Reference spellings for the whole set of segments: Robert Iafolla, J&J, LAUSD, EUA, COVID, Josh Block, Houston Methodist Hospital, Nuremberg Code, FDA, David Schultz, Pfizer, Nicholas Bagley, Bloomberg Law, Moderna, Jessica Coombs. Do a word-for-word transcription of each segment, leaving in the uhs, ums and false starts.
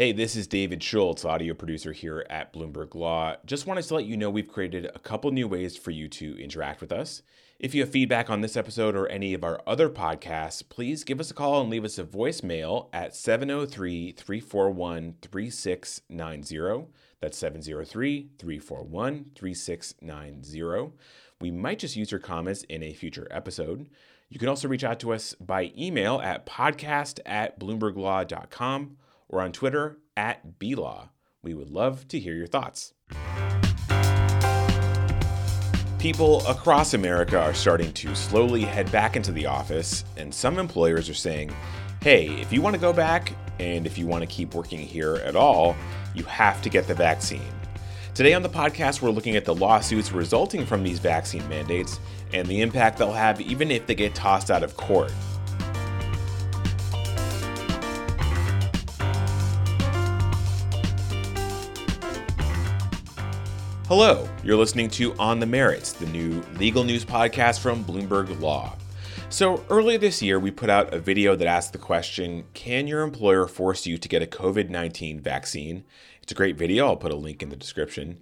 Hey, this is David Schultz, audio producer here at Bloomberg Law. Just wanted to let you know we've created a couple new ways for you to interact with us. If you have feedback on this episode or any of our other podcasts, please give us a call and leave us a voicemail at seven oh three, three four one, three six nine zero. That's seven oh three, three four one, three six nine zero. We might just use your comments in a future episode. You can also reach out to us by email at podcast at bloomberg law dot com or on Twitter at B Law. We would love to hear your thoughts. People across America are starting to slowly head back into the office, and some employers are saying, hey, if you want to go back and if you want to keep working here at all, you have to get the vaccine. Today on the podcast, we're looking at the lawsuits resulting from these vaccine mandates and the impact they'll have even if they get tossed out of court. Hello, you're listening to On the Merits, the new legal news podcast from Bloomberg Law. So earlier this year, we put out a video that asked the question, can your employer force you to get a covid nineteen vaccine? It's a great video. I'll put a link in the description.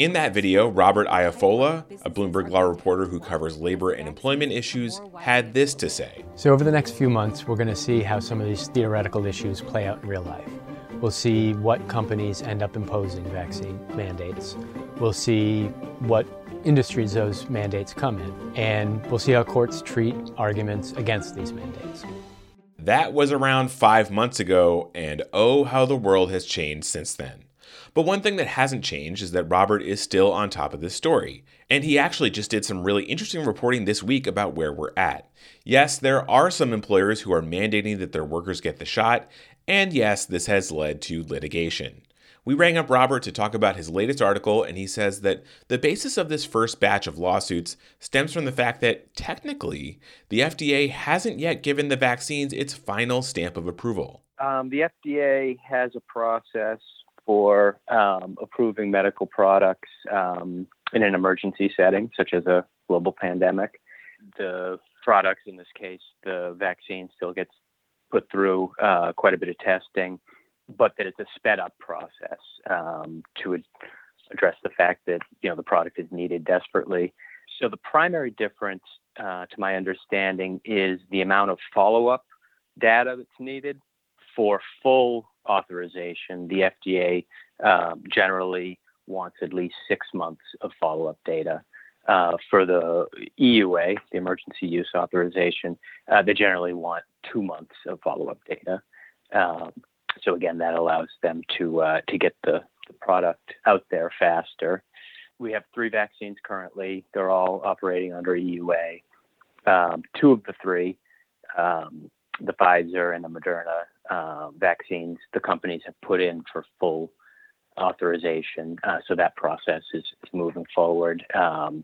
In that video, Robert Iafolla, a Bloomberg Law reporter who covers labor and employment issues, had this to say. So over the next few months, we're going to see how some of these theoretical issues play out in real life. We'll see what companies end up imposing vaccine mandates. We'll see what industries those mandates come in. And we'll see how courts treat arguments against these mandates. That was around five months ago, and oh, how the world has changed since then. But one thing that hasn't changed is that Robert is still on top of this story. And he actually just did some really interesting reporting this week about where we're at. Yes, there are some employers who are mandating that their workers get the shot. And yes, this has led to litigation. We rang up Robert to talk about his latest article, and he says that the basis of this first batch of lawsuits stems from the fact that, technically, the F D A hasn't yet given the vaccines its final stamp of approval. Um, the F D A has a process for um, approving medical products um, in an emergency setting, such as a global pandemic. The products, in this case, the vaccine, still gets put through uh, quite a bit of testing, but that it's a sped up process um, to ad- address the fact that, you know, the product is needed desperately. So the primary difference, uh, to my understanding, is the amount of follow-up data that's needed for full authorization. The F D A um, generally wants at least six months of follow-up data. Uh, for the E U A, the emergency use authorization, uh, they generally want two months of follow-up data. Um, So again, that allows them to uh, to get the, the product out there faster. We have three vaccines currently. They're all operating under E U A. Um, two of the three, um, the Pfizer and the Moderna uh, vaccines, the companies have put in for full authorization. Uh, so that process is, is moving forward. Um,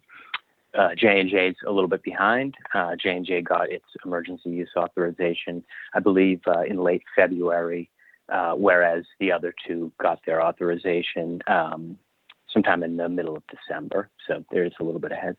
uh, J and J is a little bit behind. Uh, J and J got its emergency use authorization, I believe, uh, in late February. Uh, whereas the other two got their authorization um, sometime in the middle of December. So there's a little bit ahead.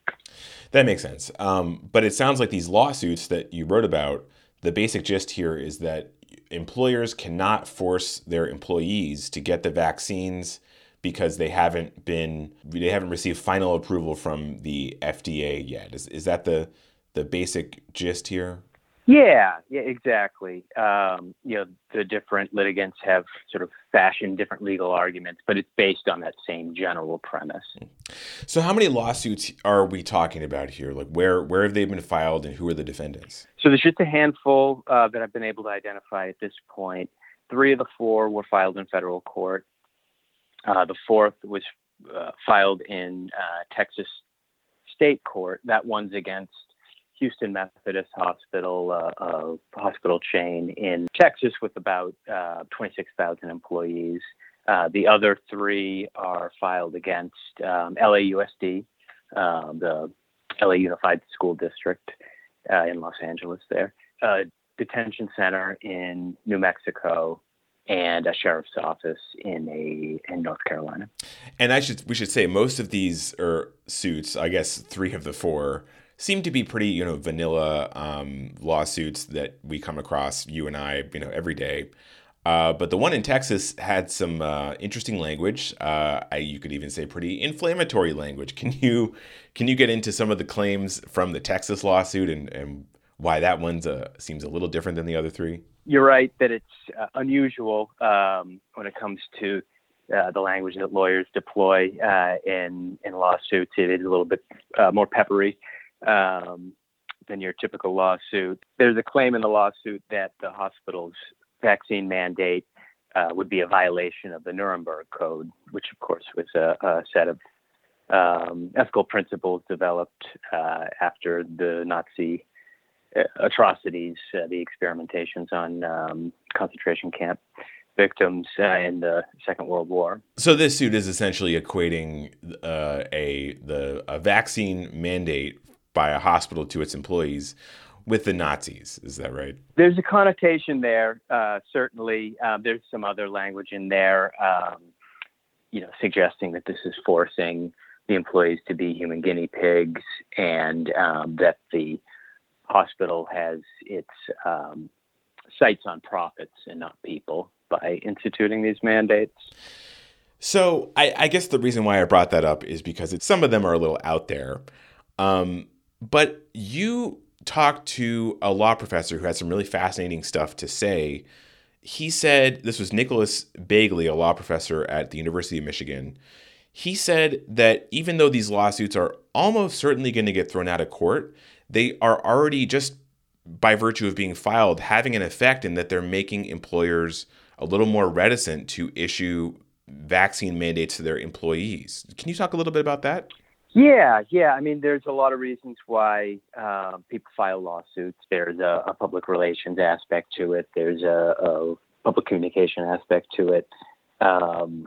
That makes sense. Um, but it sounds like these lawsuits that you wrote about, the basic gist here is that employers cannot force their employees to get the vaccines because they haven't been, they haven't received final approval from the F D A yet. Is is that the the basic gist here? Yeah, yeah, exactly. Um, you know, the different litigants have sort of fashioned different legal arguments, but it's based on that same general premise. So how many lawsuits are we talking about here? Like where, where have they been filed and who are the defendants? So there's just a handful uh, that I've been able to identify at this point. Three of the four were filed in federal court. Uh, the fourth was uh, filed in uh, Texas state court. That one's against Houston Methodist Hospital, uh, a hospital chain in Texas with about uh, twenty-six thousand employees. Uh, the other three are filed against um, L A U S D, uh, the L A Unified School District uh, in Los Angeles there, a detention center in New Mexico, and a sheriff's office in a in North Carolina. And I should we should say most of these are suits, I guess three of the four, seem to be pretty, you know, vanilla um, lawsuits that we come across, you and I, you know, every day. Uh, but the one in Texas had some uh, interesting language. Uh, I, you could even say pretty inflammatory language. Can you can you get into some of the claims from the Texas lawsuit and, and why that one's uh, seems a little different than the other three? You're right that it's uh, unusual um, when it comes to uh, the language that lawyers deploy uh, in in lawsuits. It is a little bit uh, more peppery um, than your typical lawsuit. There's a claim in the lawsuit that the hospital's vaccine mandate uh, would be a violation of the Nuremberg Code, which, of course, was a, a set of um, ethical principles developed uh, after the Nazi atrocities, uh, the experimentations on um, concentration camp victims uh, in the Second World War. So this suit is essentially equating uh, a the a vaccine mandate by a hospital to its employees with the Nazis, is that right? There's a connotation there, uh, certainly. Uh, there's some other language in there, um, you know, suggesting that this is forcing the employees to be human guinea pigs, and um, that the hospital has its um, sights on profits and not people by instituting these mandates. So I, I guess the reason why I brought that up is because it, some of them are a little out there. Um, but you... talked to a law professor who had some really fascinating stuff to say. He said, this was Nicholas Bagley, a law professor at the University of Michigan. He said that even though these lawsuits are almost certainly going to get thrown out of court, they are already, just by virtue of being filed, having an effect in that they're making employers a little more reticent to issue vaccine mandates to their employees. Can you talk a little bit about that? Yeah, yeah. I mean, there's a lot of reasons why uh, people file lawsuits. There's a, a public relations aspect to it. There's a, a public communication aspect to it. Um,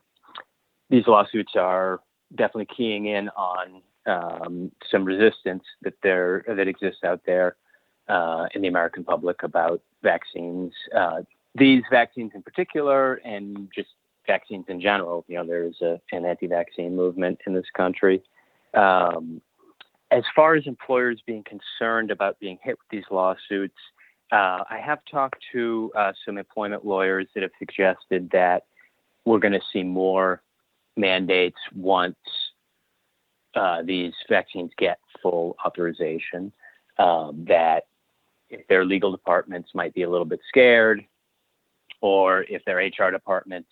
these lawsuits are definitely keying in on um, some resistance that there that exists out there uh, in the American public about vaccines. Uh, these vaccines in particular, and just vaccines in general. You know, there is a, an anti-vaccine movement in this country. Um, as far as employers being concerned about being hit with these lawsuits, uh, I have talked to uh, some employment lawyers that have suggested that we're going to see more mandates once uh, these vaccines get full authorization, um, that if their legal departments might be a little bit scared, or if their H R departments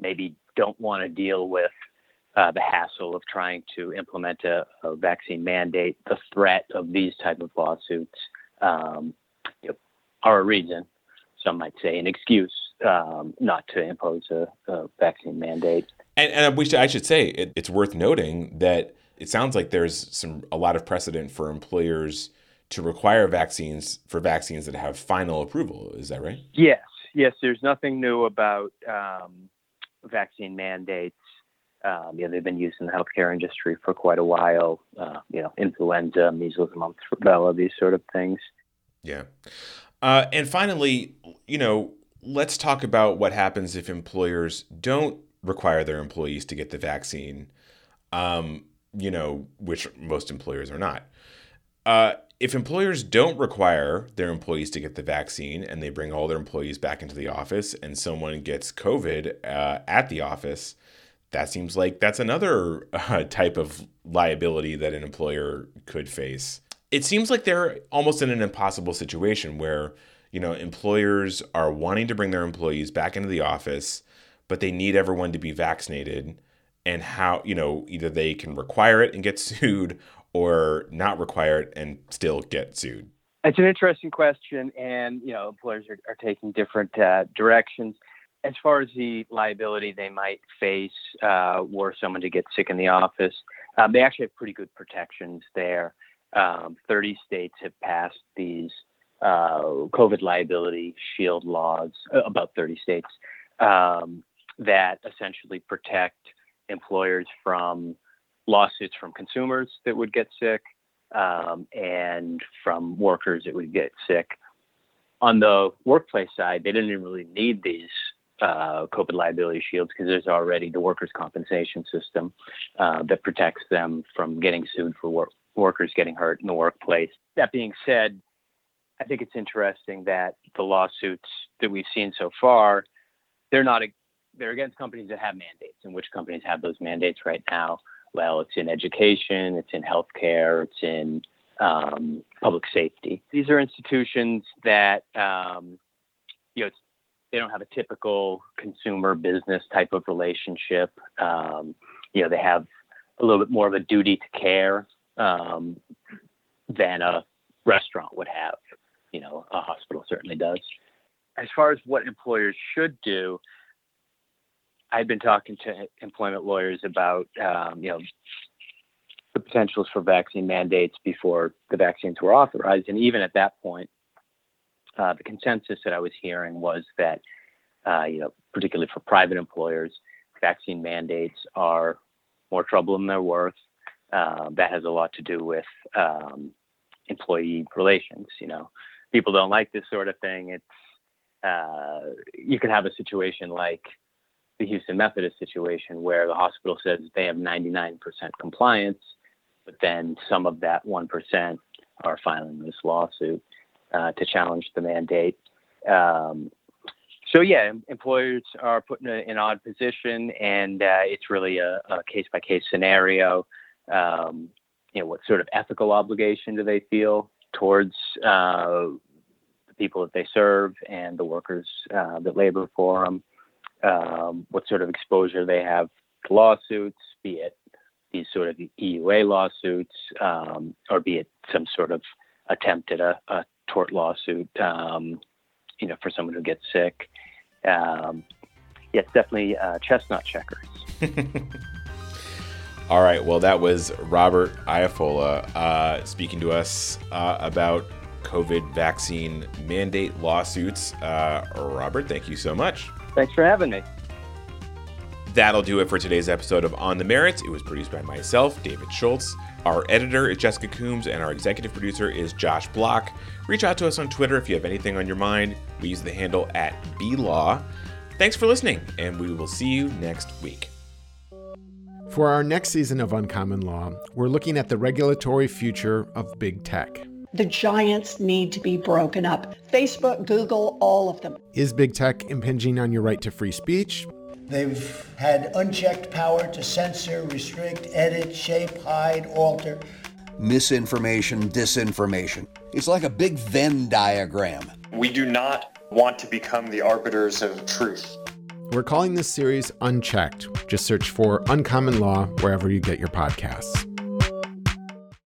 maybe don't want to deal with Uh, the hassle of trying to implement a, a vaccine mandate, the threat of these type of lawsuits um, you know, are a reason, some might say an excuse, um, not to impose a, a vaccine mandate. And, and we should, I should say, it, it's worth noting that it sounds like there's some a lot of precedent for employers to require vaccines for vaccines that have final approval. Is that right? Yes. Yes, there's nothing new about um, vaccine mandates. Um, you know, they've been used in the healthcare industry for quite a while. Uh, you know, influenza, measles, mumps, rubella, these sort of things. Yeah. Uh, and finally, you know, let's talk about what happens if employers don't require their employees to get the vaccine, um, you know, which most employers are not. Uh, if employers don't require their employees to get the vaccine and they bring all their employees back into the office and someone gets COVID uh, at the office, that seems like that's another uh, type of liability that an employer could face. It seems like they're almost in an impossible situation where, you know, employers are wanting to bring their employees back into the office, but they need everyone to be vaccinated. And how, you know, either they can require it and get sued or not require it and still get sued. It's an interesting question. And, you know, employers are, are taking different uh, directions. As far as the liability they might face uh, were someone to get sick in the office, um, they actually have pretty good protections there. Um, thirty states have passed these uh, COVID liability shield laws, about thirty states, um, that essentially protect employers from lawsuits from consumers that would get sick um, and from workers that would get sick. On the workplace side, they didn't even really need these Uh, COVID liability shields because there's already the workers' compensation system uh, that protects them from getting sued for wor- workers getting hurt in the workplace. That being said, I think it's interesting that the lawsuits that we've seen so far they're not, they're against companies that have mandates. And which companies have those mandates right now? Well, it's in education, it's in healthcare, it's in um, public safety. These are institutions that, um, you know, it's, they don't have a typical consumer business type of relationship. Um, you know, they have a little bit more of a duty to care um, than a restaurant would have. You know, a hospital certainly does. As far as what employers should do, I've been talking to employment lawyers about, um, you know, the potentials for vaccine mandates before the vaccines were authorized. And even at that point, uh, the consensus that I was hearing was that, uh, you know, particularly for private employers, vaccine mandates are more trouble than they're worth. Uh, that has a lot to do with um, employee relations. You know, people don't like this sort of thing. It's uh, you can have a situation like the Houston Methodist situation where the hospital says they have ninety-nine percent compliance, but then some of that one percent are filing this lawsuit uh, to challenge the mandate. Um, so yeah, employers are put in an odd position, and uh, it's really a, a case-by-case scenario. Um, you know, what sort of ethical obligation do they feel towards uh, the people that they serve and the workers uh, that labor for them? Um, what sort of exposure they have to lawsuits, be it these sort of E U A lawsuits, um, or be it some sort of attempt at a, a tort lawsuit, um, you know, for someone who gets sick. Um, yeah, it's definitely uh, chestnut checkers. All right. Well, that was Robert Iafolla uh, speaking to us uh, about COVID vaccine mandate lawsuits. Uh, Robert, thank you so much. Thanks for having me. That'll do it for today's episode of On the Merits. It was produced by myself, David Schultz. Our editor is Jessica Coombs, and our executive producer is Josh Block. Reach out to us on Twitter if you have anything on your mind. We use the handle at B Law. Thanks for listening, and we will see you next week. For our next season of Uncommon Law, we're looking at the regulatory future of big tech. The giants need to be broken up. Facebook, Google, all of them. Is big tech impinging on your right to free speech? They've had unchecked power to censor, restrict, edit, shape, hide, alter. Misinformation, disinformation. It's like a big Venn diagram. We do not want to become the arbiters of truth. We're calling this series Unchecked. Just search for Uncommon Law wherever you get your podcasts.